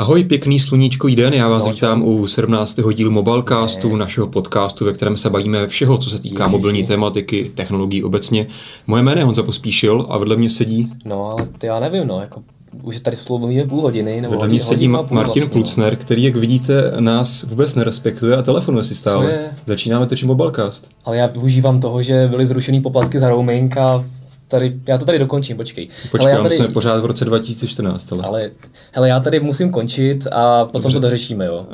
Ahoj, pěkný sluníčkový den, já vás vítám u 17. dílu Mobilecastu, našeho podcastu, ve kterém se bavíme všeho, co se týká mobilní tematiky, technologií obecně. Moje jméno je Honza Pospíšil a vedle mě sedí... No, ale já nevím, no, jako... Už tady mluvíme půl hodiny. Vedle mě sedí Martin Klužner, který, jak vidíte, nás vůbec nerespektuje a telefonuje si stále. Začínáme točit Mobilecast. Ale já využívám toho, že byly zrušený poplatky za roaming a tady, já to tady dokončím, počkej, já tady, jsme pořád v roce 2014. Ale já tady musím končit a potom dobře. To dořešíme, jo.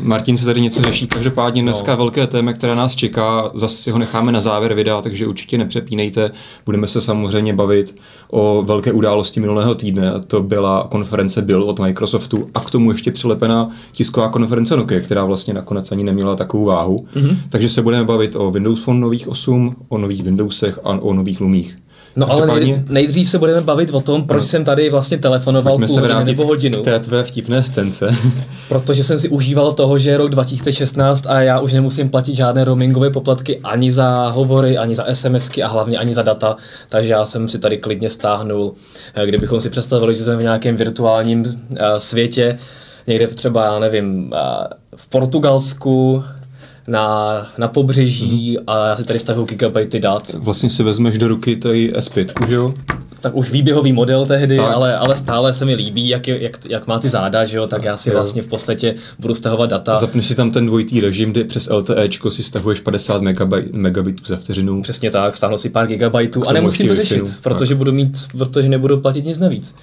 Martin se tady něco řeší, každopádně dneska velké téma, které nás čeká, zase ho necháme na závěr videa, takže určitě nepřepínejte. Budeme se samozřejmě bavit o velké události minulého týdne, to byla konference Build od Microsoftu a k tomu ještě přilepená tisková konference Nokia, která vlastně nakonec ani neměla takovou váhu. Mm-hmm. Takže se budeme bavit o Windows Phone nových 8, o nových Windowsech a o nových Lumích. No ale nejdřív se budeme bavit o tom, proč jsem tady vlastně telefonoval půl hodiny nebo hodinu. Pojďme se vrátit k té tvé vtipné scénce. Protože jsem si užíval toho, že je rok 2016 a já už nemusím platit žádné roamingové poplatky ani za hovory, ani za SMSky a hlavně ani za data, takže já jsem si tady klidně stáhnul, kdybychom si představili, že jsme v nějakém virtuálním světě, někde třeba, já nevím, v Portugalsku, na pobřeží a já si tady stahuju gigabajty dat. Vlastně si vezmeš do ruky tady S5, že jo? Tak už výběhový model tehdy, ale stále se mi líbí, jak má ty záda, že jo, tak já si vlastně v podstatě budu stahovat data. Zapneš si tam ten dvojitý režim, kdy přes LTEčko si stahuješ 50 megabitů za vteřinu. Přesně tak, stáhnu si pár gigabajtů a nemusím to řešit, protože nebudu platit nic navíc.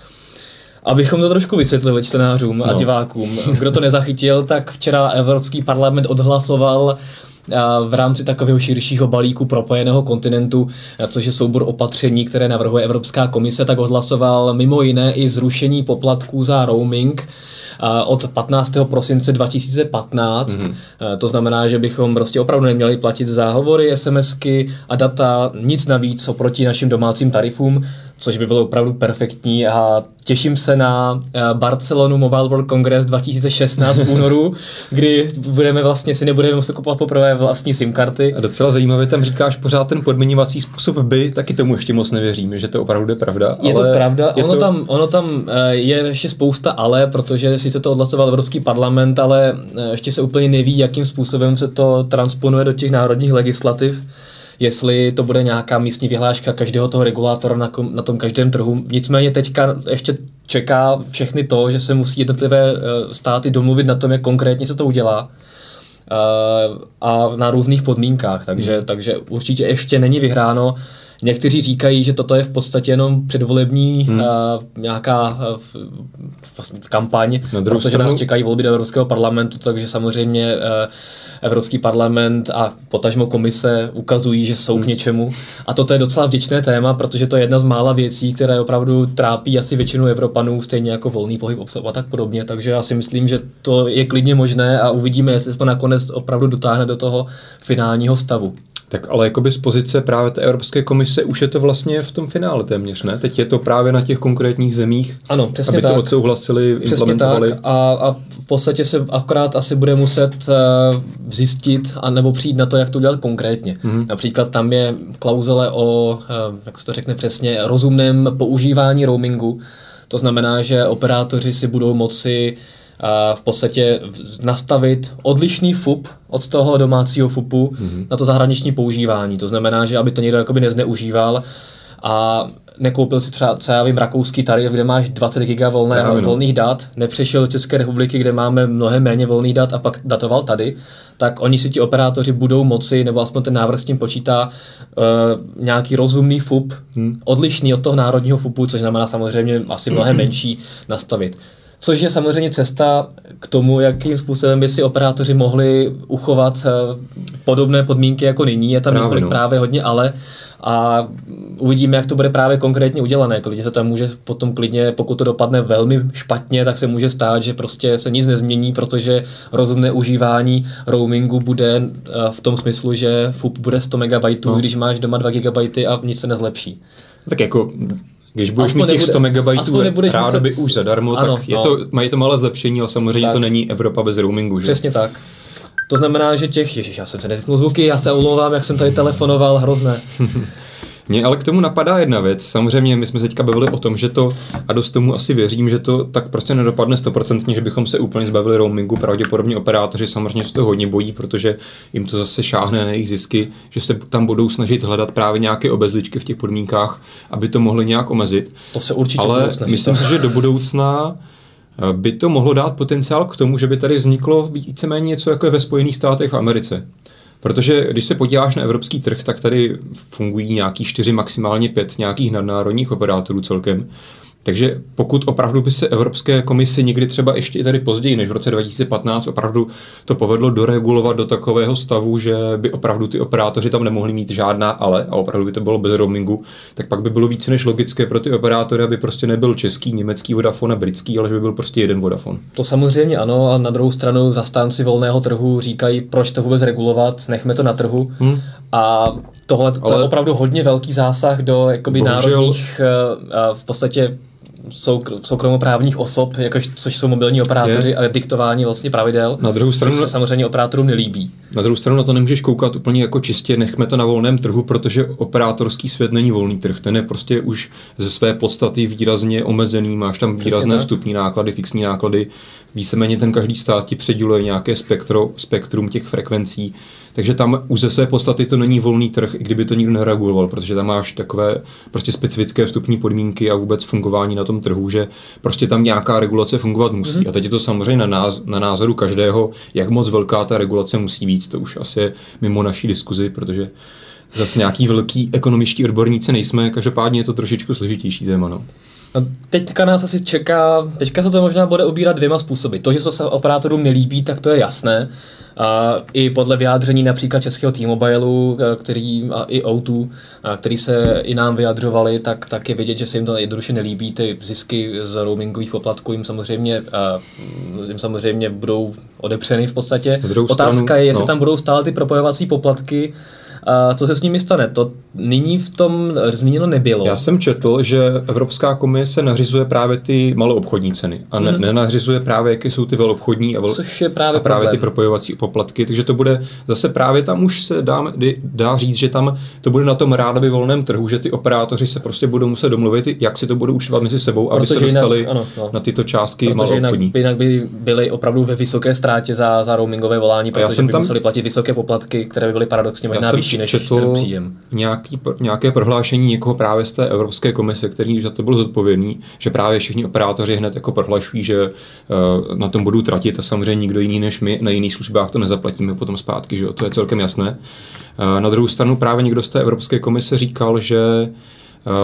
Abychom to trošku vysvětlili čtenářům a divákům, kdo to nezachytil, tak včera Evropský parlament odhlasoval v rámci takového širšího balíku propojeného kontinentu, což je soubor opatření, které navrhuje Evropská komise, tak odhlasoval mimo jiné i zrušení poplatků za roaming od 15. prosince 2015. Mm-hmm. To znamená, že bychom prostě opravdu neměli platit za hovory, SMSky a data, nic navíc oproti našim domácím tarifům, což by bylo opravdu perfektní a těším se na Barcelonu Mobile World Congress 2016 v únoru, kdy nebudeme muset kupovat poprvé vlastní SIM karty. A docela zajímavé, tam říkáš pořád ten podmiňovací způsob by, taky tomu ještě moc nevěřím, že to opravdu je pravda. Je ale to pravda, ono tam je ještě spousta ale, protože sice to odhlasoval Evropský parlament, ale ještě se úplně neví, jakým způsobem se to transponuje do těch národních legislativ. Jestli to bude nějaká místní vyhláška každého toho regulátora na tom každém trhu. Nicméně teďka ještě čeká všechny to, že se musí jednotlivé státy domluvit na tom, jak konkrétně se to udělá a na různých podmínkách, takže určitě ještě není vyhráno. Někteří říkají, že toto je v podstatě jenom předvolební nějaká kampaň, protože nás čekají volby do Evropského parlamentu, takže samozřejmě Evropský parlament a potažmo komise ukazují, že jsou k něčemu. A toto je docela vděčné téma, protože to je jedna z mála věcí, které opravdu trápí asi většinu Evropanů, stejně jako volný pohyb osob a tak podobně. Takže já si myslím, že to je klidně možné a uvidíme, jestli se to nakonec opravdu dotáhne do toho finálního stavu. Tak ale jakoby z pozice právě té Evropské komise už je to vlastně v tom finále téměř, ne? Teď je to právě na těch konkrétních zemích, ano, přesně aby tak. To odsouhlasili, implementovali. Tak. A v podstatě se akorát asi bude muset zjistit a nebo přijít na to, jak to udělat konkrétně. Mm-hmm. Například tam je klauzule o, jak se to řekne přesně, rozumném používání roamingu. To znamená, že operátoři si budou moci v podstatě nastavit odlišný FUP od toho domácího FUPu na to zahraniční používání. To znamená, že aby to někdo jakoby nezneužíval a nekoupil si třeba, co já vím, rakouský tarif, kde máš 20 giga volných dat, nepřešel do České republiky, kde máme mnohem méně volných dat a pak datoval tady, tak oni si ti operátoři budou moci, nebo aspoň ten návrh s tím počítá, nějaký rozumný FUP, odlišný od toho národního FUPu, což znamená samozřejmě asi mnohem menší, nastavit. Což je samozřejmě cesta k tomu, jakým způsobem by si operátoři mohli uchovat podobné podmínky jako nyní. Je tam právě hodně ale a uvidíme, jak to bude právě konkrétně udělané. Klidně se tam může potom klidně, pokud to dopadne velmi špatně, tak se může stát, že prostě se nic nezmění, protože rozumné užívání roamingu bude v tom smyslu, že FUP bude 100 MB, když máš doma 2 GB a nic se nezlepší. Tak jako... Když budeš mít těch 100 megabajtů rádoby už zadarmo, tak mají to malé zlepšení, ale samozřejmě tak. To není Evropa bez roamingu. Že? Přesně tak. To znamená, že já jsem se nevypnul zvuky, já se omlouvám, jak jsem tady telefonoval, hrozné. Mě ale k tomu napadá jedna věc. Samozřejmě my jsme teďka bavili o tom, že to, a dost tomu asi věřím, že to tak prostě nedopadne 100%, že bychom se úplně zbavili roamingu. Pravděpodobně operátoři samozřejmě se to hodně bojí, protože jim to zase šáhne na jejich zisky, že se tam budou snažit hledat právě nějaké obezličky v těch podmínkách, aby to mohli nějak omezit. To se určitě bude snažit. Ale myslím si, že do budoucna by to mohlo dát potenciál k tomu, že by tady vzniklo víceméně něco jako je ve Spojených státech Americe. Protože když se podíváš na evropský trh, tak tady fungují nějaký 4, maximálně 5 nějakých nadnárodních operátorů celkem. Takže pokud opravdu by se Evropské komisi někdy třeba ještě i tady později než v roce 2015 opravdu to povedlo doregulovat do takového stavu, že by opravdu ty operátoři tam nemohli mít žádná ale a opravdu by to bylo bez roamingu, tak pak by bylo více než logické pro ty operátory, aby prostě nebyl český, německý Vodafone a britský, ale že by byl prostě jeden Vodafone. To samozřejmě ano a na druhou stranu zastánci volného trhu říkají, proč to vůbec regulovat, nechme to na trhu a tohle to je opravdu hodně velký zásah do jakoby národních v podstatě soukromoprávních osob, což jsou mobilní operátoři a diktování vlastně pravidel, na druhou stranu, což se samozřejmě operátorům nelíbí. Na druhou stranu na to nemůžeš koukat úplně jako čistě, nechme to na volném trhu, protože operátorský svět není volný trh, ten je prostě už ze své podstaty výrazně omezený, máš tam výrazné vstupní náklady, fixní náklady, víceméně ten každý stát ti předěluje nějaké spektrum těch frekvencí, takže tam už ze své podstaty to není volný trh, i kdyby to nikdo nereguloval, protože tam máš takové prostě specifické vstupní podmínky a vůbec fungování na tom trhu, že prostě tam nějaká regulace fungovat musí. A teď je to samozřejmě na názoru každého, jak moc velká ta regulace musí být. To už asi je mimo naší diskuzi, protože zase nějaký velký ekonomičtí odborníci nejsme, každopádně je to trošičku složitější téma. No. No, teďka nás asi čeká, teďka se to možná bude obírat dvěma způsoby. To, že to se operátorům nelíbí, tak to je jasné. A i podle vyjádření například českého T-Mobileu, který a i O2, a který se i nám vyjadřovali, tak je vidět, že se jim to jednoduše nelíbí. Ty zisky z roamingových poplatků jim samozřejmě budou odepřeny v podstatě. Otázka je, jestli tam budou stále ty propojovací poplatky. A co se s nimi stane? To nyní v tom zmíněno nebylo. Já jsem četl, že Evropská komise nařizuje právě ty maloobchodní ceny a nenařizuje právě, jaké jsou ty velobchodní a právě ty propojovací poplatky, takže to bude zase právě tam už se dá říct, že tam to bude na tom rádoby volném trhu, že ty operátoři se prostě budou muset domluvit, jak si to budou účtovat mezi sebou, aby se dostali na tyto částky maloobchodní. Jinak by byly opravdu ve vysoké ztrátě za roamingové volání, protože by museli platit vysoké poplatky, které by byly paradoxně možná vyšší. Četl nějaké prohlášení někoho právě z té Evropské komise, který za to byl zodpovědný, že právě všichni operátoři hned jako prohlašují, že na tom budou tratit a samozřejmě nikdo jiný než my na jiných službách to nezaplatíme potom zpátky, že jo? To je celkem jasné. Na druhou stranu právě někdo z té Evropské komise říkal, že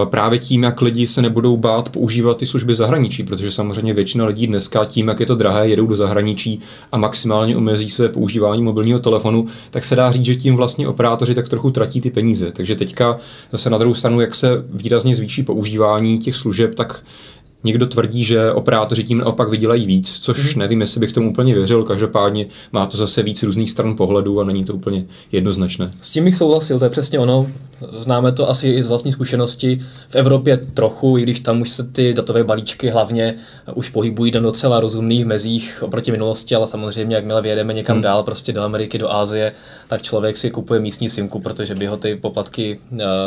právě tím, jak lidi se nebudou bát používat ty služby zahraničí, protože samozřejmě většina lidí dneska tím, jak je to drahé, jedou do zahraničí a maximálně omezí své používání mobilního telefonu, tak se dá říct, že tím vlastně operátoři tak trochu tratí ty peníze. Takže teďka zase na druhou stranu, jak se výrazně zvýší používání těch služeb, tak někdo tvrdí, že operátoři tím naopak vydělají víc, což nevím, jestli bych tomu úplně věřil, každopádně má to zase víc různých stran pohledu a není to úplně jednoznačné. S tím bych souhlasil, to je přesně ono. Známe to asi i z vlastní zkušenosti v Evropě trochu, i když tam už se ty datové balíčky hlavně už pohybují do docela rozumných mezích oproti minulosti, ale samozřejmě jakmile vyjedeme někam dál, prostě do Ameriky, do Asie, tak člověk si kupuje místní simku, protože by ho ty poplatky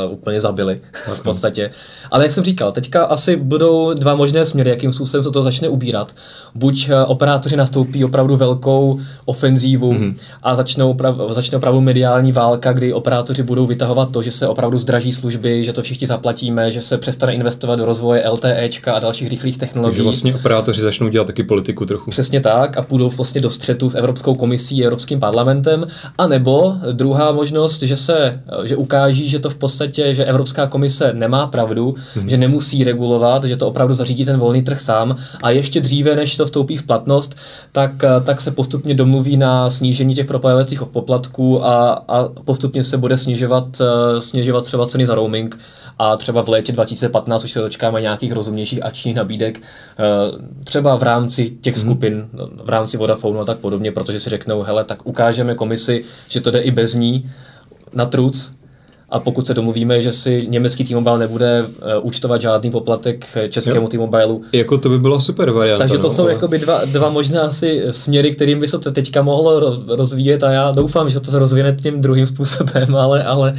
úplně zabily v podstatě. Ale jak jsem říkal, teďka asi budou dva možné směry, jakým způsobem se to začne ubírat. Buď operátoři nastoupí opravdu velkou ofenzívu a začne opravdu mediální válka, kdy operátoři budou vytahovat to, že se opravdu zdraží služby, že to všichni zaplatíme, že se přestane investovat do rozvoje LTEčka a dalších rychlých technologií. Takže vlastně operátoři začnou dělat taky politiku trochu. Přesně tak a půjdou vlastně do střetu s Evropskou komisí a Evropským parlamentem, a nebo druhá možnost, že ukáží, že to v podstatě, že Evropská komise nemá pravdu, že nemusí regulovat, že to opravdu zařídí ten volný trh sám a ještě dříve, než to vstoupí v platnost, tak se postupně domluví na snížení těch propojovacích poplatků a postupně se bude snižovat třeba ceny za roaming a třeba v létě 2015 už se dočkáme nějakých rozumnějších akčních nabídek, třeba v rámci těch skupin, v rámci Vodafonu a tak podobně, protože si řeknou, hele, tak ukážeme komisi, že to jde i bez ní na truc A pokud se domluvíme, že si německý T-Mobile nebude účtovat žádný poplatek českému T-Mobileu. Jako to by byla super varianta. Takže to jsou jakoby dva možná asi směry, kterým by se to teďka mohlo rozvíjet a já doufám, že to se rozvíje tím druhým způsobem, ale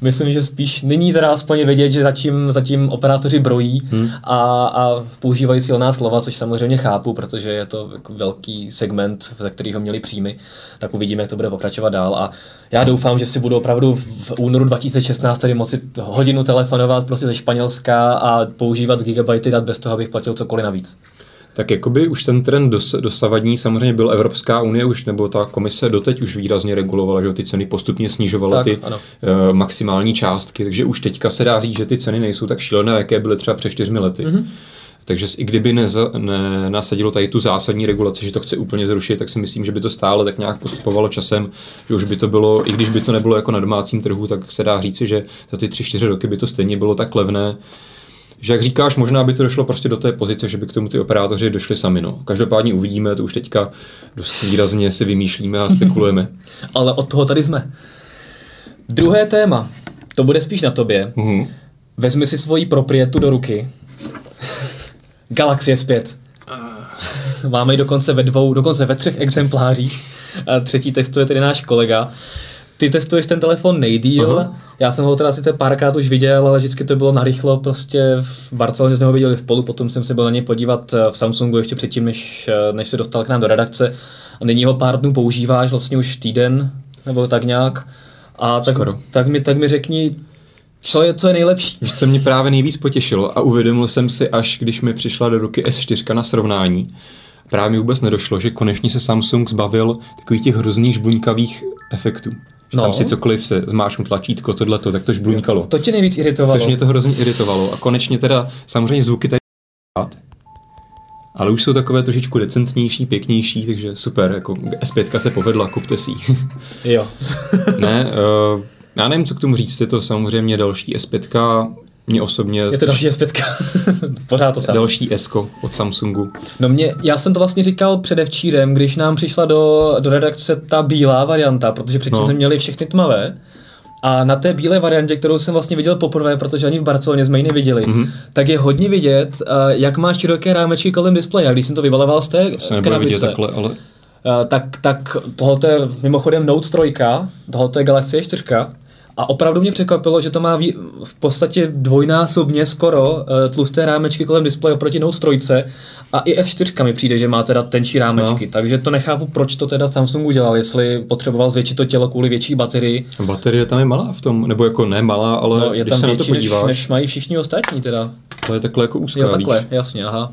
myslím, že spíš není teda aspoň vědět, že zatím operátoři brojí a používají silná slova, což samozřejmě chápu, protože je to jako velký segment, ze kterého měli příjmy. Tak uvidíme, jak to bude pokračovat dál a já doufám, že si budou opravdu v únoru 2016 tady moci hodinu telefonovat prostě ze Španělska a používat gigabajty dat bez toho, abych platil cokoliv navíc. Tak jakoby už ten trend dosavadní samozřejmě byl Evropská unie už, nebo ta komise doteď už výrazně regulovala, že ty ceny postupně snižovala tak, ty maximální částky, takže už teďka se dá říct, že ty ceny nejsou tak šílené, jaké byly třeba před 4 lety. Mm-hmm. Takže i kdyby nenasadilo tady tu zásadní regulaci, že to chce úplně zrušit, tak si myslím, že by to stále tak nějak postupovalo časem, že už by to bylo, i když by to nebylo jako na domácím trhu, tak se dá říci, že za ty 3-4 roky by to stejně bylo tak levné, že jak říkáš, možná by to došlo prostě do té pozice, že by k tomu ty operátoři došli sami. No. Každopádně uvidíme, to už teďka dost výrazně si vymýšlíme a spekulujeme. Ale od toho tady jsme. Druhé téma, to bude spíš na tobě. Mm-hmm. Vezmi si svoji proprietu do ruky. Galaxy S5. Máme ji dokonce ve 3 exemplářích. A třetí testuje tedy náš kolega. Ty testuješ ten telefon nejdýl. Aha. Já jsem ho teda sice párkrát už viděl, ale vždycky to bylo narychlo. Prostě v Barceloně jsme ho viděli spolu, potom jsem se byl na něj podívat v Samsungu ještě předtím, než se dostal k nám do redakce. A nyní ho pár dnů používáš, vlastně už týden, nebo tak nějak. A tak mi řekni, co je nejlepší? Co mě právě nejvíc potěšilo a uvědomil jsem si, až když mi přišla do ruky S4 na srovnání, právě mi vůbec nedošlo, že konečně se Samsung zbavil takových těch hrozných žbuňkavých efektů. Že tam si cokoliv se zmáčknu tlačítko, tohleto, tak to žbluňkalo. To tě nejvíc iritovalo. Což mě to hrozně iritovalo. A konečně teda samozřejmě zvuky tady ale už jsou takové trošičku decentnější, pěknější, takže super, jako S5 se povedla, kupte si. Jo. Ne, já nevím, co k tomu říct, je to samozřejmě další S5, mě osobně... Je to další S5, pořád to sám. Další S-ko od Samsungu. No já jsem to vlastně říkal předevčírem, když nám přišla do redakce ta bílá varianta, protože předtím jsme měli všechny tmavé. A na té bílé variantě, kterou jsem vlastně viděl poprvé, protože ani v Barceloně jsme ji neviděli, tak je hodně vidět, jak má široké rámečky kolem displeje. Když jsem to vybaloval z té krabice. Tak tohoto je mimochodem Note 3, tohoto je Galaxie 4. A opravdu mě překvapilo, že to má v podstatě dvojnásobně skoro tlusté rámečky kolem displeje oproti Note 3 a i S4 mi přijde, že má teda tenčí rámečky, takže to nechápu, proč to teda Samsung udělal, jestli potřeboval zvětšit to tělo kvůli větší baterii. Baterie tam je malá v tom, nebo jako ne malá, ale no, je když tam se větší, na to podíváš. Než mají všichni ostatní teda. To je takhle jako úzká, takhle, jasně, aha.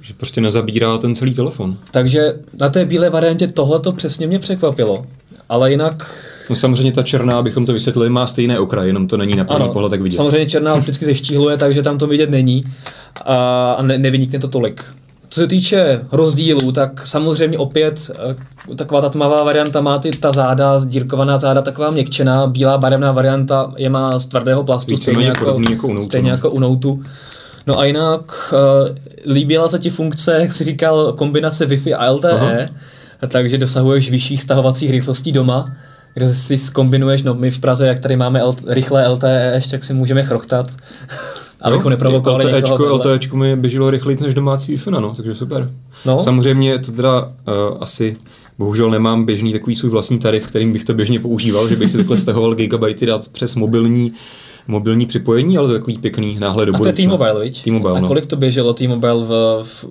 Že prostě nezabírá ten celý telefon. Takže na té bílé variantě tohle to přesně mě překvapilo, ale jinak... No samozřejmě ta černá, abychom to vysvětlili, má stejné okraje, jenom to není na první pohled tak vidět. Samozřejmě černá vždycky zeštíhluje, takže tam to vidět není a nevynikne to tolik. Co se týče rozdílů, tak samozřejmě opět taková ta tmavá varianta má ta záda, dírkovaná záda, taková měkčená, bílá barevná varianta je má z tvrdého plastu, stejně jako u Note. No a jinak líbila se ti funkce, jak jsi říkal, kombinace Wi-Fi a LTE, takže dosahuješ vyšších stahovacích rychlostí doma, kde si zkombinuješ, no my v Praze, jak tady máme rychlé LTE ještě, tak si můžeme chrochtat, abychom neprovokovali někoho. LTEčko mi běželo rychleji než domácí Wi-Fi, no, takže super. No? Samozřejmě to teda asi, bohužel nemám běžný takový svůj vlastní tarif, kterým bych to běžně používal, že bych si takhle stahoval gigabajty dát přes mobilní připojení, ale to je takový pěkný náhled do budoucna. A to je T-Mobile, viď? T-Mobile, no. A kolik to běželo T-Mobile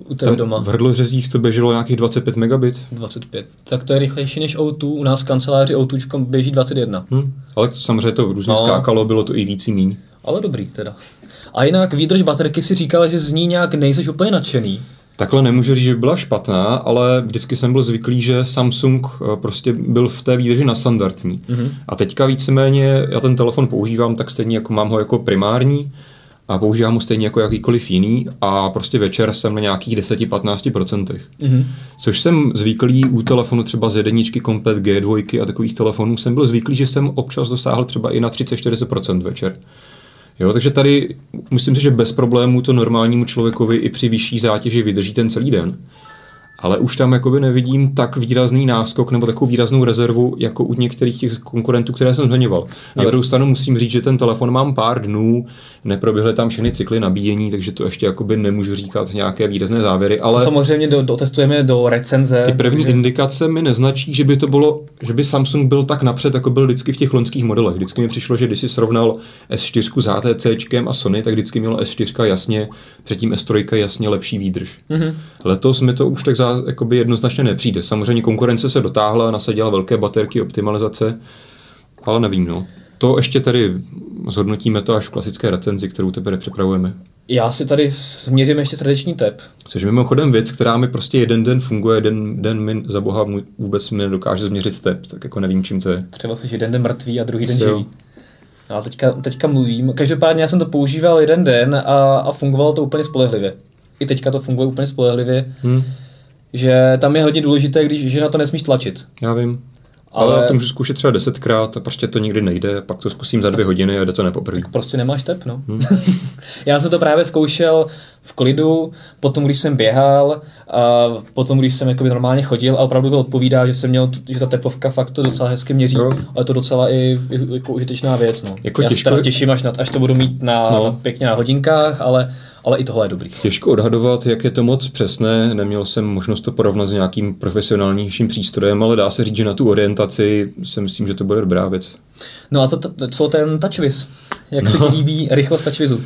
u tebe doma? V hrdlořezích to běželo nějakých 25 megabit. 25. Tak to je rychlejší než O2. U nás v kanceláři O2 běží 21. Ale samozřejmě to různě skákalo, bylo to i víc i míň. Ale dobrý teda. A jinak výdrž baterky si říkala, že z ní nějak nejseš úplně nadšený. Takhle nemůžu říct, že byla špatná, ale vždycky jsem byl zvyklý, že Samsung prostě byl v té výdrži na standardní. A teďka víceméně já ten telefon používám tak stejně, jako mám ho jako primární a používám ho stejně jako jakýkoliv jiný a prostě večer jsem na nějakých 10-15%. Což jsem zvyklý u telefonu třeba z jedničky komplet G2 a takových telefonů jsem byl zvyklý, že jsem občas dosáhl třeba i na 30-40% večer. Jo, takže tady myslím si, že bez problémů to normálnímu člověkovi i při vyšší zátěži vydrží ten celý den. ale už tam jakoby nevidím tak výrazný náskok nebo takovou výraznou rezervu jako u některých těch konkurentů, které jsem zmiňoval. Na druhou stranu musím říct, že ten telefon mám pár dnů, neproběhly tam všechny cykly nabíjení, takže to ještě jakoby nemůžu říkat nějaké výrazné závěry, ale to samozřejmě dotestujeme do recenze. Ty první indikace mi neznačí, že by to bylo, že by Samsung byl tak napřed, jako byl vždycky v těch loňských modelech. Vždycky mi přišlo, že když si srovnal S4 s HTCčkem a Sony, tak vždycky mělo S4 jasně, předtím S3 jasně lepší výdrž. Mm-hmm. Letos mi to už tak jakoby jednoznačně nepřijde. Samozřejmě konkurence se dotáhla, nasadila velké baterky, optimalizace, ale nevím, no. To ještě tady zhodnotíme to až v klasické recenzi, kterou teprve připravujeme. Já si tady změřím ještě srdeční tep. Což mimochodem věc, která mi prostě jeden den funguje, jeden den mi za boha vůbec mi nedokáže změřit tep, tak jako nevím, čím to je. Třeba jsi jeden den mrtvý a druhý den živý. No, ale teďka mluvím. Každopádně já jsem to používal jeden den a fungovalo to úplně spolehlivě. I teďka to funguje úplně spolehlivě. Že tam je hodně důležité, že na to nesmíš tlačit. Já vím. Ale já to můžu zkoušet třeba 10krát a prostě to nikdy nejde, pak to zkusím za 2 hodiny a jde to nepoprvé. Tak prostě nemáš tep, no. Já jsem to právě zkoušel v klidu, potom když jsem běhal, a potom když jsem jakoby normálně chodil a opravdu to odpovídá, že jsem měl, že ta tepovka fakt to docela hezky měří, no. Ale to docela i jako užitečná věc, no. Jako já těžko se těším, až to budu mít pěkně na hodinkách, ale i tohle je dobrý. Těžko odhadovat, jak je to moc přesné, neměl jsem možnost to porovnat s nějakým profesionálnějším přístrojem, ale dá se říct, že na tu orientaci si myslím, že to bude dobrá věc. No a co ten TouchWiz? Jak se ti líbí rychlost TouchWizu?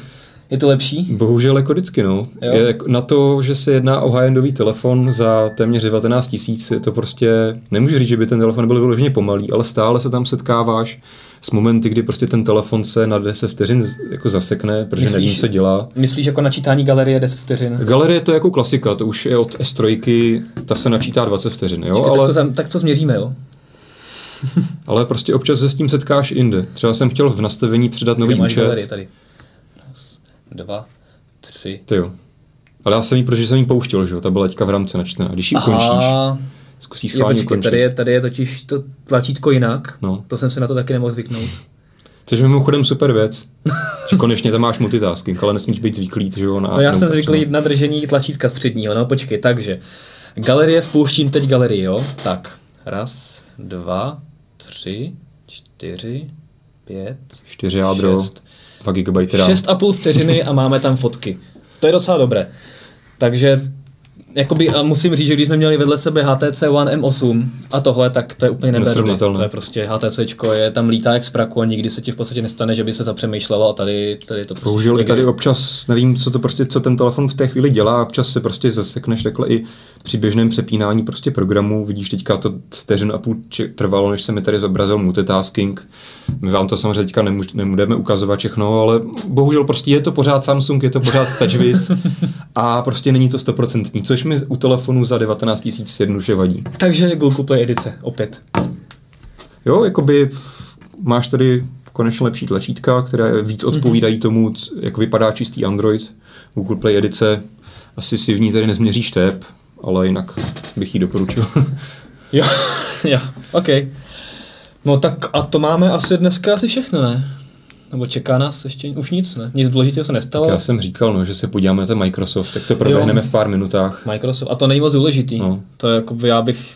Je to lepší? Bohužel jako vždycky, no. Je, na to, že se jedná o high-endový telefon za téměř 19 000, je to prostě, nemůžu říct, že by ten telefon byl vyloženě pomalý, ale stále se tam setkáváš s momenty, kdy prostě ten telefon se na 10 vteřin jako zasekne, protože nevím, co dělá. Myslíš jako načítání galerie 10 vteřin? Galerie to je jako klasika, to už je od S3, ta se načítá 20 vteřin, jo. Čekaj, ale tak co změříme, jo? Ale prostě občas se s tím setkáš jinde. Třeba jsem chtěl v nastavení přidat nový účet. Galerie, tady. 2, 3. Ty jo. Ale já jsem jí, protože jsem jí pouštěl, že jo, ta byla teďka v rámci načtená. Když ji ukončíš, zkusíš schválně ukončit. Tady je totiž to tlačítko jinak, no. To jsem se na to taky nemohl zvyknout. Což je mimochodem super věc, že konečně tam máš multitasking, ale nesmíš být zvyklý, že jo. Já jsem zvyklý na držení tlačítka středního, no počkej, takže. Galerie, spouštím teď galerii, jo. Tak, 1, 2, 3, 4, 5, 6. 2 GB RAM. 6,5 vteřiny a máme tam fotky. To je docela dobré. Takže jakoby, a musím říct, že když jsme měli vedle sebe HTC One M8 a tohle, tak to je úplně neberné. To je prostě HTCčko, je tam lítá jak z praku a nikdy se ti v podstatě nestane, že by se zapřemýšlelo a tady to prostě. Bohužel tady občas nevím, co ten telefon v té chvíli dělá, občas se prostě zasekneš takhle i při běžném přepínání prostě programu. Vidíš, teďka to vteřinu a půl trvalo, než se mi tady zobrazil multitasking. My vám to samozřejmě teďka nebudeme ukazovat všechno, ale bohužel prostě je to pořád Samsung, je to pořád TouchWiz a prostě není to 100%, což mi u telefonu za 19 000 jednoduše vadí. Takže Google Play edice, opět. Jo, jakoby máš tady konečně lepší tlačítka, které víc odpovídají tomu, jak vypadá čistý Android. Google Play edice, asi si v ní tady nezměříš tep, ale jinak bych ji doporučil. Jo, ok. No tak a to máme asi dneska všechno, ne? Nebo čeká nás ještě už nic, ne? Nic důležitého se nestalo. Tak já jsem říkal, že se podíváme na ten Microsoft, tak to proběhneme v pár minutách. Microsoft, a to nejmoc důležitý. No. To je jakoby, já bych,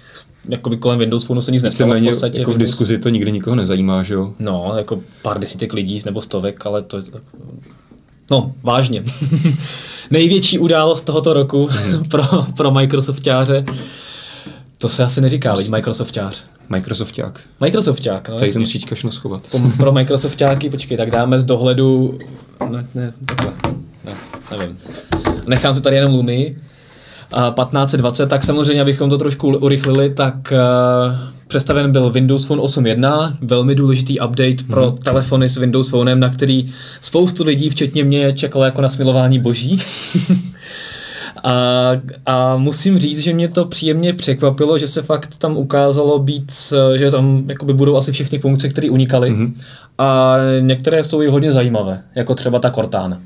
jakoby kolem Windows Phoneu se nic nestalo v podstatě. Jako v diskuzi to nikdy nikoho nezajímá, že jo? No, jako pár desítek lidí nebo stovek, ale to je. No, vážně. Největší událost tohoto roku pro Microsoftáře. To se asi neříká, lidi, Microsoftář. Microsofták, no. Tady jsem si teďka šlo schovat. Pro Microsoftáky, počkej, tak dáme z dohledu. Ne, takhle. Ne, nevím. Nechám se tady jenom Lumii. 1520, tak samozřejmě, abychom to trošku urychlili, tak představen byl Windows Phone 8.1, velmi důležitý update pro telefony s Windows Phonem, na který spoustu lidí, včetně mě, čekalo jako na smilování boží. A musím říct, že mě to příjemně překvapilo, že se fakt tam ukázalo být, že tam jakoby budou asi všechny funkce, které unikaly. A některé jsou i hodně zajímavé, jako třeba ta Cortana.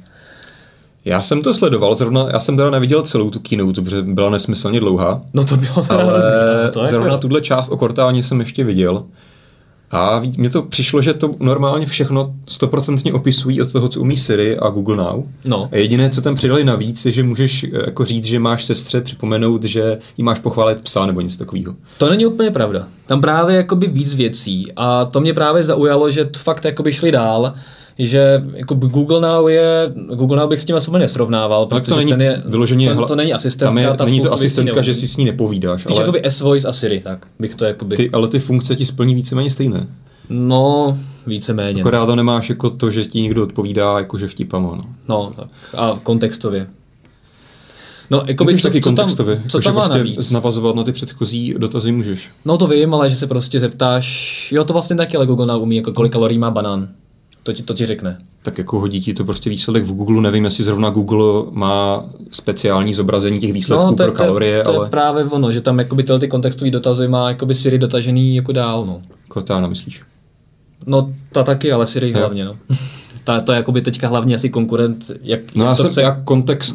Já jsem to sledoval, zrovna, já jsem teda neviděl celou tu keynote, protože byla nesmyslně dlouhá. No to bylo teda hrozně. Zrovna tuhle část o Cortáně jsem ještě viděl. A mně to přišlo, že to normálně všechno 100% opisují od toho, co umí Siri a Google Now. No. A jediné, co tam přidali navíc, je, že můžeš jako říct, že máš sestře připomenout, že jí máš pochválit psa nebo něco takového. To není úplně pravda. Tam právě jakoby víc věcí a to mě právě zaujalo, že to fakt jakoby šli dál, že jako Google Now bych s tím asi nesrovnával, protože to není, ten je vyloženě, to není asistentka, tam je, ta není to asistentka, že si s ní nepovídáš, když ale jakoby S-Voice a Siri, tak bych to jakoby ale ty funkce ti splní víceméně stejné. No, víceméně. Akorát to nemáš jako to, že ti někdo odpovídá jakože vtipama, no. No, tak. A kontextově. No, jakoby taky kontextově, co tam má prostě navíc? Navazovat na ty předchozí dotazy můžeš. No to vím, ale že se prostě zeptáš, jo, to vlastně taky ale Google Now umí, jako kolik kalorií má banán. To ti řekne. Tak jako hodí ti to prostě výsledek v Google, nevím, jestli zrovna Google má speciální zobrazení těch výsledků pro kalorie, ale... No, to je právě ono, že tam jakoby tyhle ty kontextové dotazy má jakoby Siri dotažený jako dál, no. Cortana, myslíš? No, ta taky, ale Siri hlavně, no. To je jakoby teďka hlavně asi konkurent,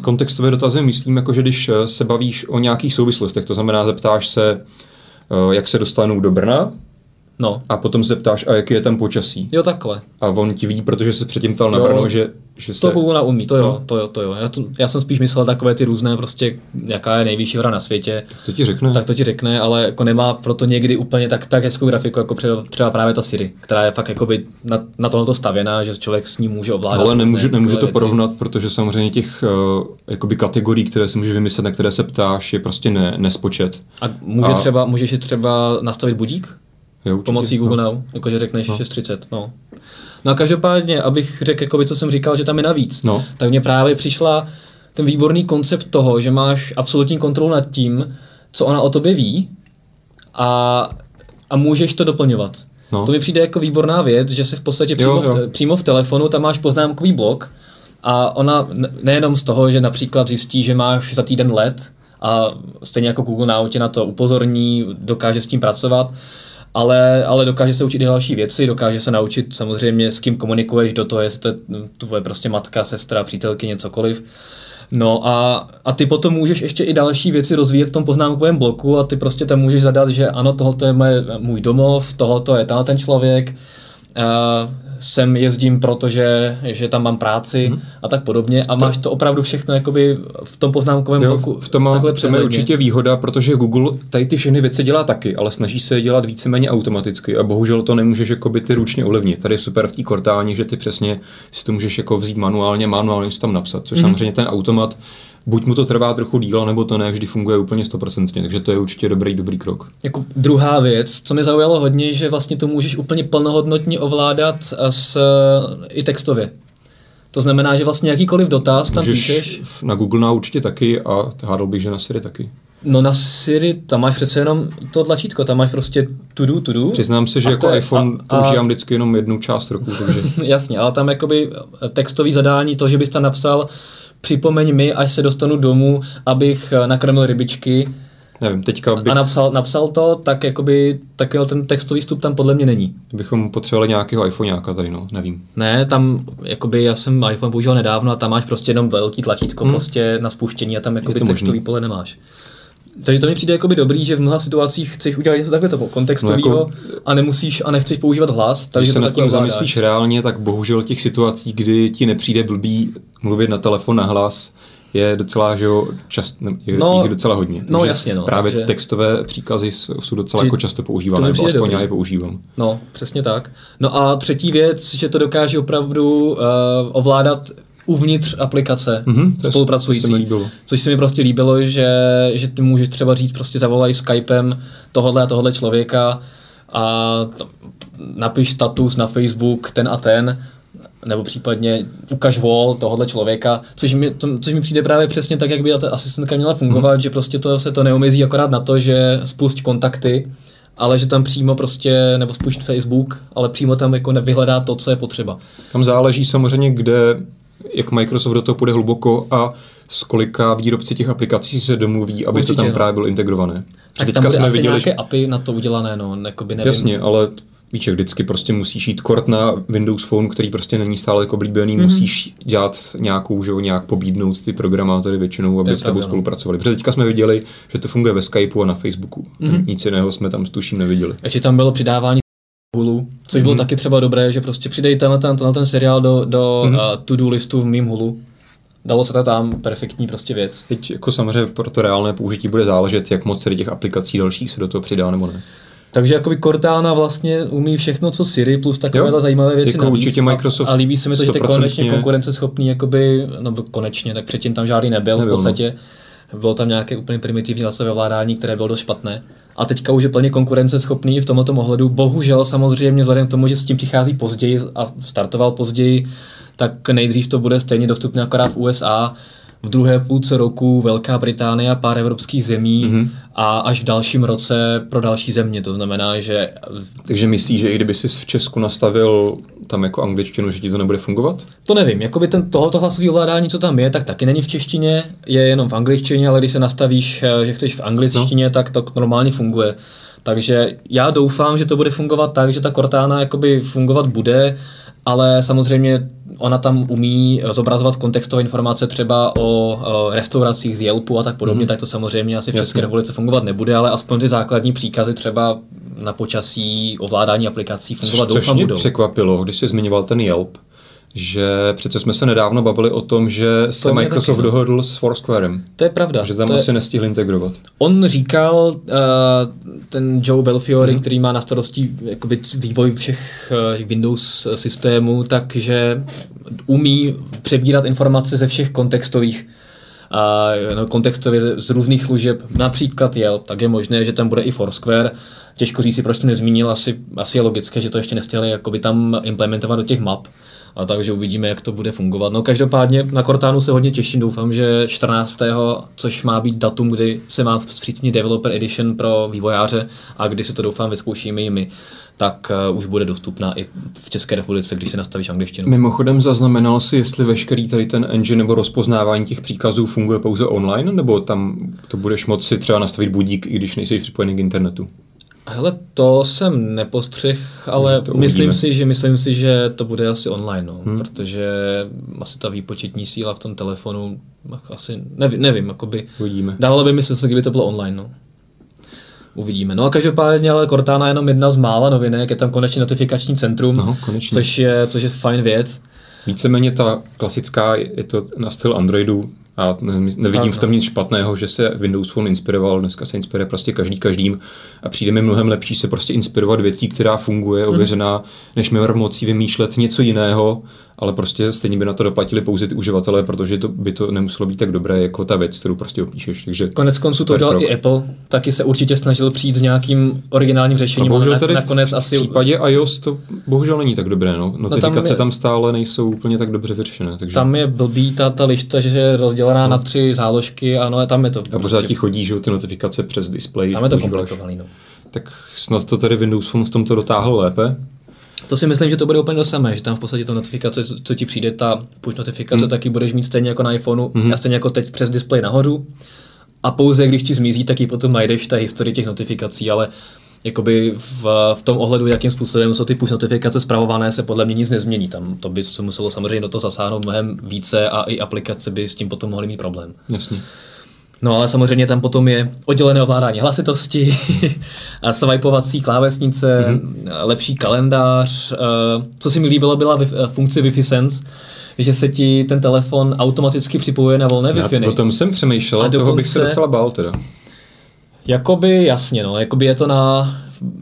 kontextové dotazy myslím, jako že když se bavíš o nějakých souvislostech, to znamená, zeptáš se, jak se dostanou do Brna, no. A potom se ptáš, a jaký je tam počasí. Jo, takhle. A on ti ví, protože se předtím ptal na Brno, že se... To Google umí, to jo. Já jsem spíš myslel takové ty různé, prostě, jaká je nejvyšší hora na světě. Tak to ti řekne, ale jako nemá proto někdy úplně tak hezkou grafiku, jako třeba právě ta Siri, která je fakt jakoby na tohleto stavěná, že člověk s ní může ovládat. Ale nemůže to porovnat, protože samozřejmě těch jakoby kategorií, které si můžeš vymyslet, na které se ptáš, je prostě nespočet. Můžeš třeba nastavit budík? Jo, určitě, pomocí Google Now, jakože řekneš 6.30, no. No a každopádně, abych řekl, jakoby, co jsem říkal, že tam je navíc, tak mně právě přišla ten výborný koncept toho, že máš absolutní kontrolu nad tím, co ona o tobě ví a můžeš to doplňovat. No. To mi přijde jako výborná věc, že se v podstatě přímo v telefonu, tam máš poznámkový blok a ona nejenom z toho, že například zjistí, že máš za týden let a stejně jako Google Now tě na to upozorní, dokáže s tím pracovat, ale dokáže se učit i další věci, dokáže se naučit samozřejmě, s kým komunikuješ, do toho, jestli to je prostě matka, sestra, přítelkyně, cokoliv. No a ty potom můžeš ještě i další věci rozvíjet v tom poznámkovém bloku a ty prostě tam můžeš zadat, že ano, tohleto je můj domov, tohleto je ten člověk, sem jezdím, protože tam mám práci a tak podobně a máš to opravdu všechno jakoby v tom poznámkovém bloku. V tom je určitě výhoda, protože Google tady ty všechny věci dělá taky, ale snaží se je dělat víceméně automaticky a bohužel to nemůžeš jakoby ty ručně ovlivnit. Tady je super v té Cortáni, že ty přesně si to můžeš jako vzít manuálně si tam napsat, což samozřejmě ten automat buď mu to trvá trochu díl, nebo to ne vždy funguje úplně 100%, takže to je určitě dobrý krok. Jako druhá věc, co mě zaujalo hodně, že vlastně to můžeš úplně plnohodnotně ovládat i textově. To znamená, že vlastně jakýkoliv dotaz tam píšeš. Na Google Now určitě taky a hádal bych, že na Siri taky. No na Siri tam máš přece jenom to tlačítko, tam máš prostě to do. Přiznám se, že jako iPhone používám vždycky jenom jednu část roku. Takže... Jasně, ale tam jakoby textový zadání, to, že bys tam napsal připomeň mi, až se dostanu domů, abych nakrmil rybičky. Nevím, teďka bych... A napsal to, tak jakoby takový ten textový vstup tam podle mě není. Bychom potřebovali nějakého iPhoneáka tady, no, nevím. Ne, tam jakoby já jsem iPhone používal nedávno a tam máš prostě jenom velký tlačítko prostě na spuštění a tam jakoby textový pole nemáš. Takže to mi přijde jakoby dobrý, že v mnoha situacích chceš udělat něco takhle toho kontextového a nemusíš a nechceš používat hlas. Takže když se nad tím zamyslíš reálně, tak bohužel těch situací, kdy ti nepřijde blbý mluvit na telefon na hlas, je docela, že jo, je docela hodně. Takže no jasně, no. Právě takže... textové příkazy jsou docela jako často používané, nebo aspoň já je používám. No, přesně tak. No a třetí věc, že to dokáže opravdu ovládat uvnitř aplikace spolupracující, což se mi prostě líbilo, že ty můžeš třeba říct, prostě zavolaj Skypem tohohle člověka a napiš status na Facebook ten a ten, nebo případně ukaž vol tohohle člověka, což mi přijde právě přesně tak, jak by ta asistentka měla fungovat, že prostě se to neomezí akorát na to, že spust kontakty, ale že tam přímo prostě, nebo spust Facebook, ale přímo tam jako nevyhledá to, co je potřeba. Tam záleží samozřejmě, kde jak Microsoft do toho půjde hluboko a z kolika výrobci těch aplikací se domluví, aby určitě, to tam právě bylo integrované. Tak teďka tam bude asi nějaké API na to udělané, no, jakoby nevím. Jasně, ale víš, vždycky prostě musíš jít kort na Windows Phone, který prostě není stále jako oblíbený, musíš dělat nějakou, že nějak pobídnout ty programátory většinou, aby s tebou spolupracovali. Protože teďka jsme viděli, že to funguje ve Skypeu a na Facebooku. Nic jiného jsme tam tuším neviděli. Ještě tam bylo přidávání Hulu, což bylo taky třeba dobré, že prostě přidej tenhle ten seriál do to-do listu v mým Hulu. Dalo se to tam, perfektní prostě věc. Teď jako samozřejmě pro to reálné použití bude záležet, jak moc těch aplikací dalších se do toho přidá nebo ne. Takže jakoby Cortana vlastně umí všechno, co Siri, plus takovéhle zajímavé věci jako navíc. Microsoft a líbí se mi to, že to je konečně konkurenceschopný, jakoby, no konečně, tak předtím tam žádný nebyl v podstatě. No. Bylo tam nějaké úplně primitivní hlasové ovládání, které bylo dost špatné. A teďka už je plně konkurenceschopný v tomto ohledu. Bohužel samozřejmě vzhledem k tomu, že s tím přichází později a startoval později, tak nejdřív to bude stejně dostupné akorát v USA, v druhé půlce roku Velká Británie a pár evropských zemí a až v dalším roce pro další země. To znamená, že... Takže myslíš, že i kdyby jsi v Česku nastavil tam jako angličtinu, že ti to nebude fungovat? To nevím. Jakoby tohoto hlasové ovládání, co tam je, tak taky není v češtině, je jenom v angličtině, ale když se nastavíš, že chceš v angličtině, tak to normálně funguje. Takže já doufám, že to bude fungovat tak, že ta Cortana jakoby fungovat bude, ale samozřejmě ona tam umí zobrazovat kontextové informace třeba o restauracích z Yelpu a tak podobně, tak to samozřejmě asi v České republice fungovat nebude, ale aspoň ty základní příkazy třeba na počasí, ovládání aplikací fungovat doufám budou. Což mě překvapilo, když jsi zmiňoval ten Yelp, že přece jsme se nedávno bavili o tom, že se Microsoft dohodl s Foursquarem. To je pravda. Že tam to asi nestihl integrovat. On říkal, ten Joe Belfiore, který má na starosti jakoby vývoj všech Windows systémů, takže umí přebírat informace ze všech kontextově z různých služeb, například Yelp, tak je možné, že tam bude i Foursquare. Těžko říct si, proč to nezmínil, asi je logické, že to ještě nestihli jakoby tam implementovat do těch map. A takže uvidíme, jak to bude fungovat. No každopádně na Cortánu se hodně těším, doufám, že 14., což má být datum, kdy se má zpřístupnit Developer Edition pro vývojáře a když se to doufám vyzkoušíme i my, tak už bude dostupná i v České republice, když se nastavíš angličtinu. Mimochodem zaznamenal si, jestli veškerý tady ten engine nebo rozpoznávání těch příkazů funguje pouze online, nebo tam to budeš moci třeba nastavit budík, i když nejsi připojený k internetu? Hele, to jsem nepostřihl, ale myslím si, že to bude asi online, no, protože asi ta výpočetní síla v tom telefonu, asi nevím, jakoby dávalo by mi smysl, kdyby to bylo online, no. Uvidíme. No a každopádně, ale Cortana je jenom jedna z mála novinek, je tam konečně notifikační centrum, což je fajn věc. Víceméně ta klasická, je to na styl Androidu, a nevidím v tom nic špatného, že se Windows Phone inspiroval, dneska se inspiruje prostě každým a přijde mi mnohem lepší se prostě inspirovat věcí, která funguje, ověřená, než mrmocí vymýšlet něco jiného, ale prostě stejně by na to doplatili pouze ty uživatelé, protože by to nemuselo být tak dobré jako ta věc, kterou prostě opíšeš. Takže konec konců to udělal i Apple, taky se určitě snažil přijít s nějakým originálním řešením, ale nakonec asi v případě iOS to bohužel není tak dobré, no. Notifikace tam stále nejsou úplně tak dobře vyřešené, takže tam je blbý ta lišta, že je rozdělená na tři záložky, ano, tam je to. A pořád ti chodí, že ty notifikace přes displej. Tam je to komplikovaný, no. Tak snad to tady Windows Phone v tomto dotáhl lépe. To si myslím, že to bude úplně to samé, že tam v podstatě ta notifikace, co ti přijde, ta push notifikace, taky budeš mít stejně jako na iPhoneu a stejně jako teď přes displej nahoru a pouze když ti zmizí, tak ji potom najdeš ta historie těch notifikací, ale jakoby v tom ohledu, jakým způsobem jsou ty push notifikace zpravované, se podle mě nic nezmění. Tam to by se muselo samozřejmě do toho zasáhnout mnohem více a i aplikace by s tím potom mohly mít problém. Jasně. No ale samozřejmě tam potom je oddělené ovládání hlasitosti, swipovací klávesnice, lepší kalendář. Co si mi líbilo, byla funkce Wi-Fi Sense, že se ti ten telefon automaticky připojuje na volné Wi-Fi. O tom jsem přemýšlel, toho bych se docela bál teda. Jakoby jasně, no, jakoby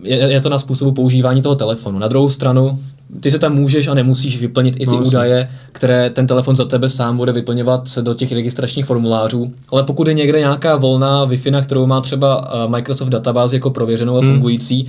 je to na způsobu používání toho telefonu. Na druhou stranu, ty se tam můžeš a nemusíš vyplnit i ty údaje, které ten telefon za tebe sám bude vyplňovat do těch registračních formulářů. Ale pokud je někde nějaká volná Wi-Fi, kterou má třeba Microsoft databázi jako prověřenou a fungující,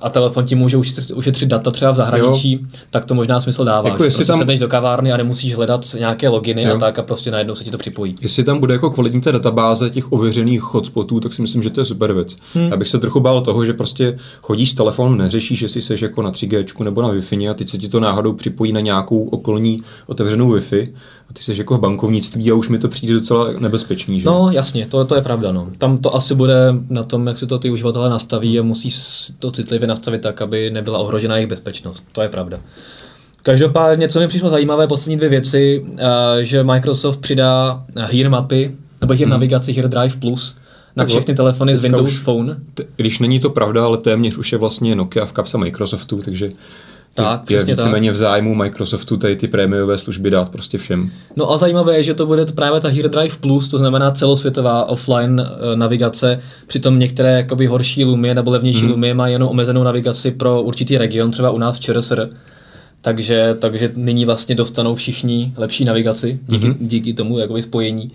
a telefon ti může ušetřit data třeba v zahraničí, tak to možná smysl dává. Jako prostě tam sedneš do kavárny a nemusíš hledat nějaké loginy a tak a prostě najednou se ti to připojí. Jestli tam bude jako kvalitní ta databáze těch ověřených hotspotů, tak si myslím, že to je super věc. Já bych se trochu bál toho, že prostě chodíš s telefonem, neřešíš, jestli seš jako na 3G nebo na Wi-Fi a teď se ti to náhodou připojí na nějakou okolní otevřenou Wi-Fi. A ty jsi jako v bankovnictví a už mi to přijde docela nebezpečný, že? No jasně, to je pravda, no. Tam to asi bude na tom, jak si to ty uživatelé nastaví a musí to citlivě nastavit tak, aby nebyla ohrožena jejich bezpečnost. To je pravda. Každopádně, co mi přišlo zajímavé, poslední dvě věci, že Microsoft přidá Here mapy, nebo Here navigaci, Here Drive Plus na všechny telefony s Windows Phone. Když není to pravda, ale téměř už je vlastně Nokia v kapse Microsoftu, takže je víceméně v zájmu Microsoftu tady ty prémiové služby dát prostě všem. No a zajímavé je, že to bude právě ta Here Drive Plus, to znamená celosvětová offline navigace, přitom některé jakoby horší Lumie nebo levnější Lumie má jenom omezenou navigaci pro určitý region, třeba u nás v ČR. Takže nyní vlastně dostanou všichni lepší navigaci díky tomu jakoby spojení.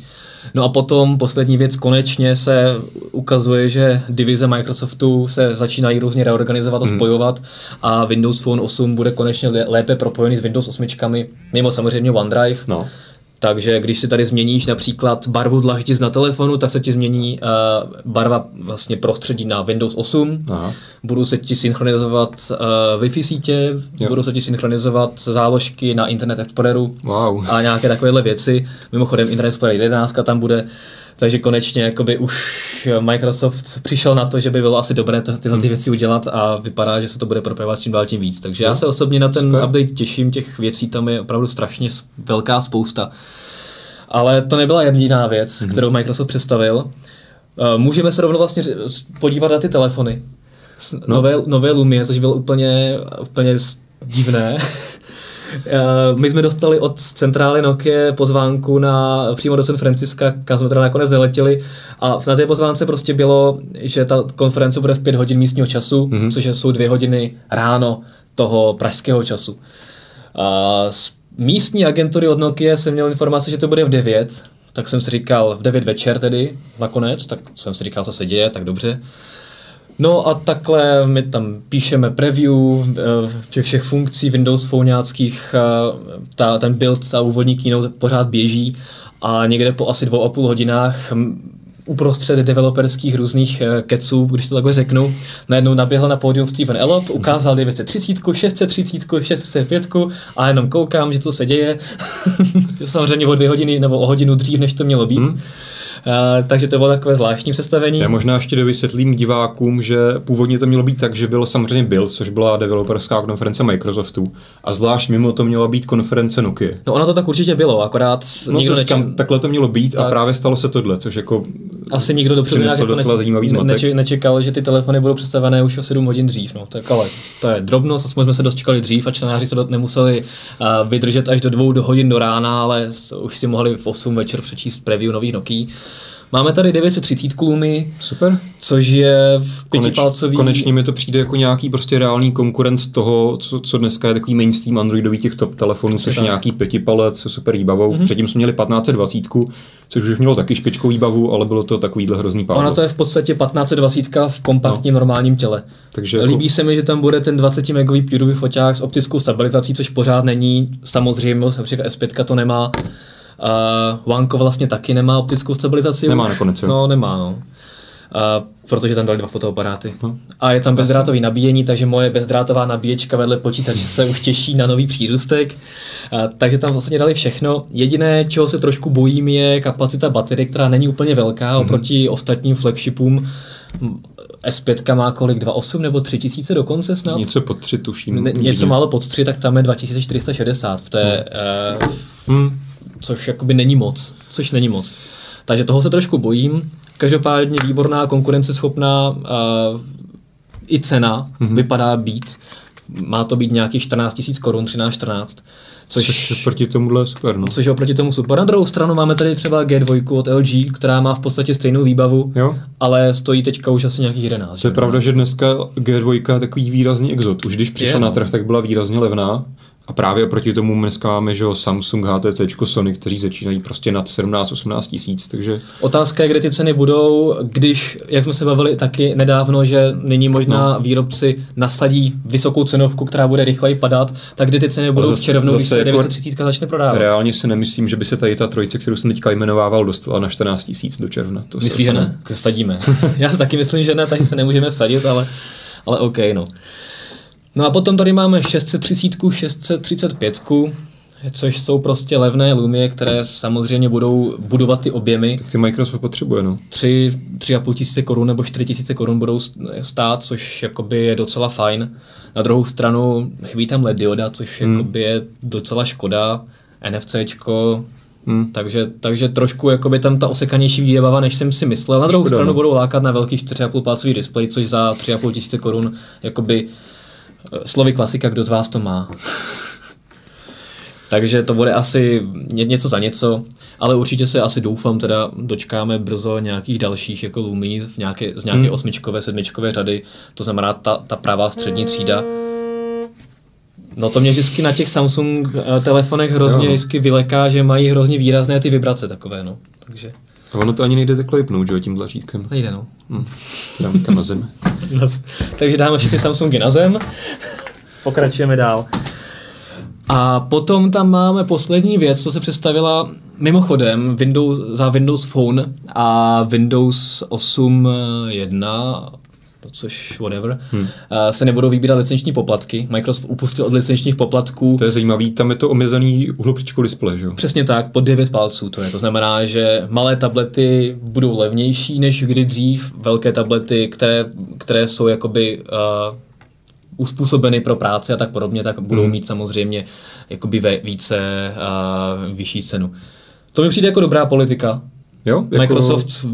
No a potom poslední věc, konečně se ukazuje, že divize Microsoftu se začínají různě reorganizovat a spojovat a Windows Phone 8 bude konečně lépe propojený s Windows 8, mimo samozřejmě OneDrive. No. Takže když si tady změníš například barvu dlaždic na telefonu, tak se ti změní barva vlastně prostředí na Windows 8. Aha. Budou se ti synchronizovat Wi-Fi sítě, jo. Budou se ti synchronizovat záložky na Internet Exploreru a nějaké takovéhle věci. Mimochodem Internet Explorer 11 tam bude. Takže konečně jakoby už Microsoft přišel na to, že by bylo asi dobré tyhle věci udělat a vypadá, že se to bude propojovat čím dál tím víc. Takže já se osobně na ten update těším, těch věcí tam je opravdu strašně velká spousta. Ale to nebyla jediná věc, kterou Microsoft představil. Můžeme se rovnou vlastně podívat na ty telefony. Nové Lumie, což bylo úplně divné. My jsme dostali od centrály Nokia pozvánku přímo do San Franciska, kam jsme teda nakonec neletěli a na té pozvánce prostě bylo, že ta konference bude v 5 hodin místního času, což jsou 2 hodiny ráno toho pražského času. Z místní agentury od Nokia jsem měl informace, že to bude v 9, tak jsem si říkal, v 9 večer tedy nakonec, tak jsem si říkal, co se děje, tak dobře. No a takhle my tam píšeme preview těch všech funkcí Windows Phoneáckých, ten build, ta úvodní keynote pořád běží a někde po asi 2,5 hodinách uprostřed developerských různých keců, když to takhle řeknu, najednou naběhl na pódium Steven Elop, ukázal 930, 630, 635 a jenom koukám, že to se děje. Samozřejmě o 2 hodiny nebo o hodinu dřív, než to mělo být. Takže to bylo takové zvláštní představení. Já možná ještě dovysvětlím divákům, že původně to mělo být tak, že bylo samozřejmě build, což byla developerská konference Microsoftu a zvlášť mimo to měla být konference Nokia. No ono to tak určitě bylo, akorát nikdo takhle to mělo být tak. A právě stalo se tohle, což jako asi nikdo dopředu nečekal, že ty telefony budou představené už o 7 hodin dřív, no tak ale to je drobnost, aspoň jsme se dočkali dřív a čtenáři se nemuseli vydržet až do 2 hodin do rána, ale už si mohli v 8 večer přečíst preview nových Nokia. Máme tady 930 Lumii, super, což je v 5-palcový... Konečně mi to přijde jako nějaký prostě reálný konkurent toho, co dneska je takový mainstream androidový těch top telefonů, což je nějaký 5-palec se super výbavou. Předtím jsme měli 1520, což už mělo taky špičkou výbavu, ale bylo to takovýhle hrozný pádlo. Ona to je v podstatě 1520 v kompaktním normálním těle. Takže líbí se mi, že tam bude ten 20-megový PureView foťák s optickou stabilizací, což pořád není samozřejmost, například S5 to nemá. Wanko vlastně taky nemá optickou stabilizaci. Nemá nakonec, jo. No, nemá, no. Protože tam dali 2 fotoaparáty. A je tam bezdrátový nabíjení, takže moje bezdrátová nabíječka vedle počítače se už těší na nový přírůstek. Takže tam vlastně dali všechno. Jediné, čeho se trošku bojím, je kapacita baterie, která není úplně velká oproti ostatním flagshipům. S5 má kolik? 2,8 nebo 3000 dokonce snad? Něco pod 3 tuším. Něco málo pod 3, tak tam je 2460 v té... Což jakoby není moc, Takže toho se trošku bojím. Každopádně výborná, konkurenceschopná i cena vypadá být. Má to být nějakých 14 000 korun, 13-14. Což proti tomuhle super, no. Což je oproti tomu super. Na druhou stranu máme tady třeba G2 od LG, která má v podstatě stejnou výbavu, jo? Ale stojí teďka už asi nějakých 11. To je pravda, že dneska G2 je takový výrazný exot. Už když přišla na trh, tak byla výrazně levná. A právě oproti tomu dneska máme, že Samsung, HTC, Sony, kteří začínají prostě nad 17-18 000, takže... Otázka je, kde ty ceny budou, když, jak jsme se bavili taky nedávno, že nyní možná výrobci nasadí vysokou cenovku, která bude rychleji padat, tak kdy ty ceny budou v červnu, když se 930 začne prodávat. Reálně si nemyslím, že by se tady ta trojice, kterou jsem teďka jmenovával, dostala na 14 000 do června. To myslím, že ne? Vsadíme. Já si taky myslím, že ne, tak se nemůžeme vsadit, ale OK, no. No a potom tady máme 630, 635, což jsou prostě levné Lumie, které samozřejmě budou budovat ty objemy. Tak ty Microsoft potřebuje, no. 3 500 korun nebo 4 000 korun budou stát, což jakoby je docela fajn. Na druhou stranu chybí tam LED dioda, což jakoby je docela škoda. NFCčko, Takže trošku jakoby tam ta osekanější výbava, než jsem si myslel. Na druhou stranu budou lákat na velký 4,5 palcový displej, což za 3 500 Kč jakoby slovy klasika, kdo z vás to má. Takže to bude asi něco za něco, ale určitě se asi doufám teda dočkáme brzo nějakých dalších jako Lumii z nějaké osmičkové, sedmičkové řady, to znamená ta pravá střední třída. No to mě vždycky na těch Samsung telefonech hrozně vždycky vyleká, že mají hrozně výrazné ty vibrace takové, no. Takže... A ono to ani nejde takhle vypnout, že jo, tím tlačítkem. Nejde, no. Dáme to na zem. Takže dáme všechny Samsungy na zem. Pokračujeme dál. A potom tam máme poslední věc, co se představila mimochodem za Windows Phone a Windows 8.1, což whatever, se nebudou vybírat licenční poplatky. Microsoft upustil od licenčních poplatků. To je zajímavý, tam je to omezený uhlopříčko displeje, že jo? Přesně tak, pod 9 palců to je. To znamená, že malé tablety budou levnější než kdy dřív, velké tablety, které jsou jakoby... uspůsobeny pro práci a tak podobně, tak budou mít samozřejmě jakoby více vyšší cenu. To mi přijde jako dobrá politika. Jo, jako... Microsoft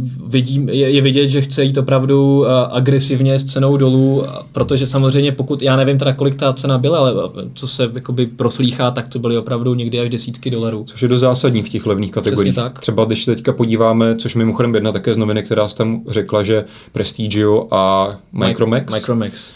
je vidět, že chce jít opravdu agresivně s cenou dolů, protože samozřejmě pokud, já nevím teda kolik ta cena byla, ale co se jakoby proslýchá, tak to byly opravdu někdy až $10. Což je do zásadní v těch levných kategoriích. Třeba když teďka podíváme, což mimochodem jedna také z noviny, která tam řekla, že Prestigio a Micromax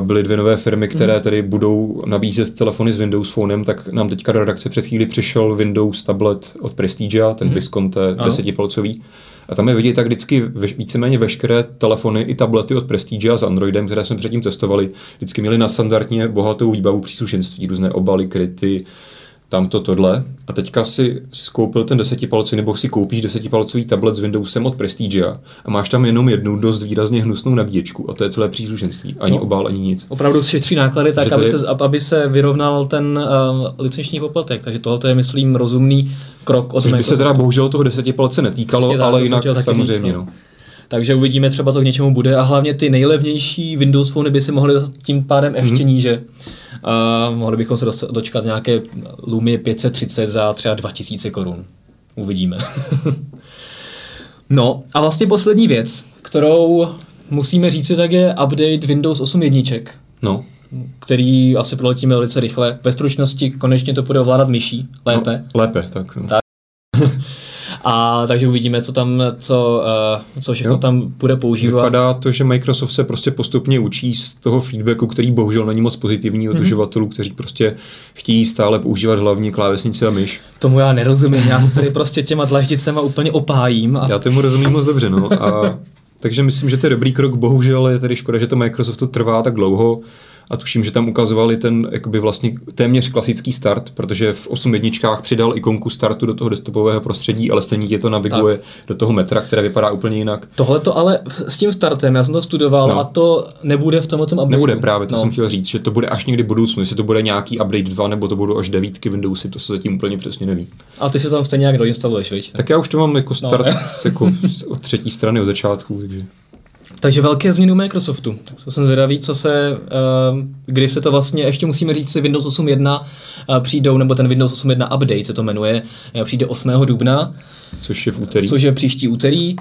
byly dvě nové firmy, které tady budou nabízet telefony s Windows Phonem, tak nám teďka do redakce před chvíli přišel Windows tablet od Prestigia, ten Visconti 10-palcový. A tam je vidět tak vždycky víceméně veškeré telefony i tablety od Prestigia s Androidem, které jsme předtím testovali, vždycky měly na standardně bohatou výbavu příslušenství, různé obaly, kryty, tamto tohle. A teďka si koupil ten 10-palcový, nebo si koupíš 10-palcový tablet s Windowsem od Prestigia a máš tam jenom jednu dost výrazně hnusnou nabíječku a to je celé příslušenství. Ani obal, ani nic. Opravdu šetří náklady tak, aby se vyrovnal ten licenční poplatek. Takže tohle je, myslím, rozumný krok. Což by se teda bohužel toho 10-palce netýkalo, ale jinak samozřejmě. Takže uvidíme, třeba to k něčemu bude a hlavně ty nejlevnější Windows Phone by se mohly tím pádem ještě níže. Mohli bychom se dočkat nějaké Lumie 530 za třeba 2000 Kč. Uvidíme. No a vlastně poslední věc, kterou musíme říci, tak je update Windows 8 jedniček. No. Který asi proletíme velice rychle. Ve stručnosti konečně to bude ovládat myší. Lépe. No, lépe, tak. No. A takže uvidíme, co všechno tam bude používat. Vypadá to, že Microsoft se prostě postupně učí z toho feedbacku, který bohužel není moc pozitivní od uživatelů, kteří prostě chtějí stále používat hlavně klávesnici a myš. Tomu já nerozumím, já tady prostě těma dlaždicema úplně opájím. Já tomu rozumím moc dobře, no. Takže myslím, že to je dobrý krok, bohužel je tady škoda, že to Microsoftu trvá tak dlouho. A tuším, že tam ukazovali ten jakoby vlastně téměř klasický start, protože v 8.1 přidal ikonku startu do toho desktopového prostředí, ale stejně tě to naviguje do toho metra, které vypadá úplně jinak. Tohle to ale s tím startem, já jsem to studoval a to nebude v tomhle updateu. Nebude právě, to jsem chtěl říct, že to bude až někdy v budoucnu, jestli to bude nějaký update 2 nebo to budou až 9 Windowsy, to se zatím úplně přesně neví. A ty se tam stejně nějak doinstaluješ, viď? Tak já už to mám jako start jako od třetí strany od začátku, takže... Takže velké změny u Microsoftu. Tak jsem zvědavý, kdy se to vlastně, ještě musíme říct, si Windows 8.1 přijdou, nebo ten Windows 8.1 update se to jmenuje, přijde 8. dubna. Což je v úterý. Což je příští úterý.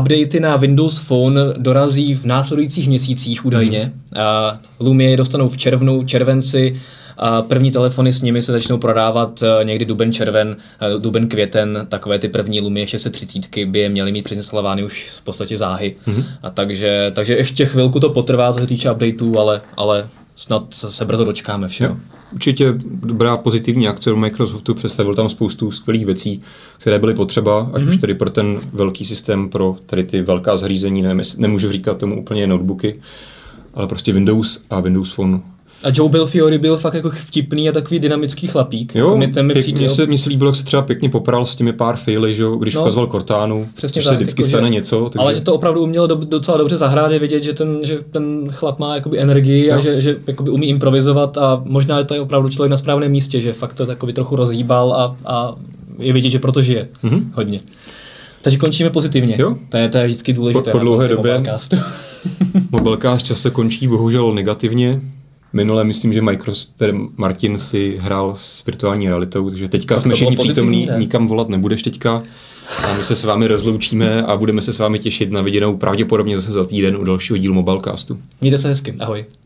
Updatey na Windows Phone dorazí v následujících měsících údajně. Lumie je dostanou v červenci. A první telefony s nimi se začnou prodávat někdy duben, květen, takové ty první Lumie 630 by je měly mít předinstalovány už v podstatě záhy. A takže ještě chvilku to potrvá, co se týče updateů, ale snad se brzo dočkáme všeho. Určitě dobrá pozitivní akce do Microsoftu, představil tam spoustu skvělých věcí, které byly potřeba, ať už tedy pro ten velký systém, pro tady ty velká zařízení, nemůžu říkat tomu úplně notebooky, ale prostě Windows a Windows Phone. A Joe Belfiore byl fakt jako vtipný a takový dynamický chlapík. Jo, mně se líbilo, jak se třeba pěkně popral s těmi pár faily, že, když ukazoval Cortánu, což se vždycky jako stane něco. Takže... Ale že to opravdu umělo docela dobře zahrát, je vidět, že ten chlap má jakoby energii a že jakoby umí improvizovat a možná to je opravdu člověk na správném místě, že fakt to takový trochu rozhýbal a je vidět, že proto žije hodně. Takže končíme pozitivně. Jo? To je vždycky důležité. Po dlouhé době Mobilecast často končí bohužel negativně. Minule myslím, že Microsoft, Martin si hrál s virtuální realitou, takže teďka tak jsme všichni přítomní, nikam volat nebudeš teďka. A my se s vámi rozloučíme a budeme se s vámi těšit na viděnou pravděpodobně zase za týden u dalšího dílu Mobilecastu. Mějte se hezky, ahoj.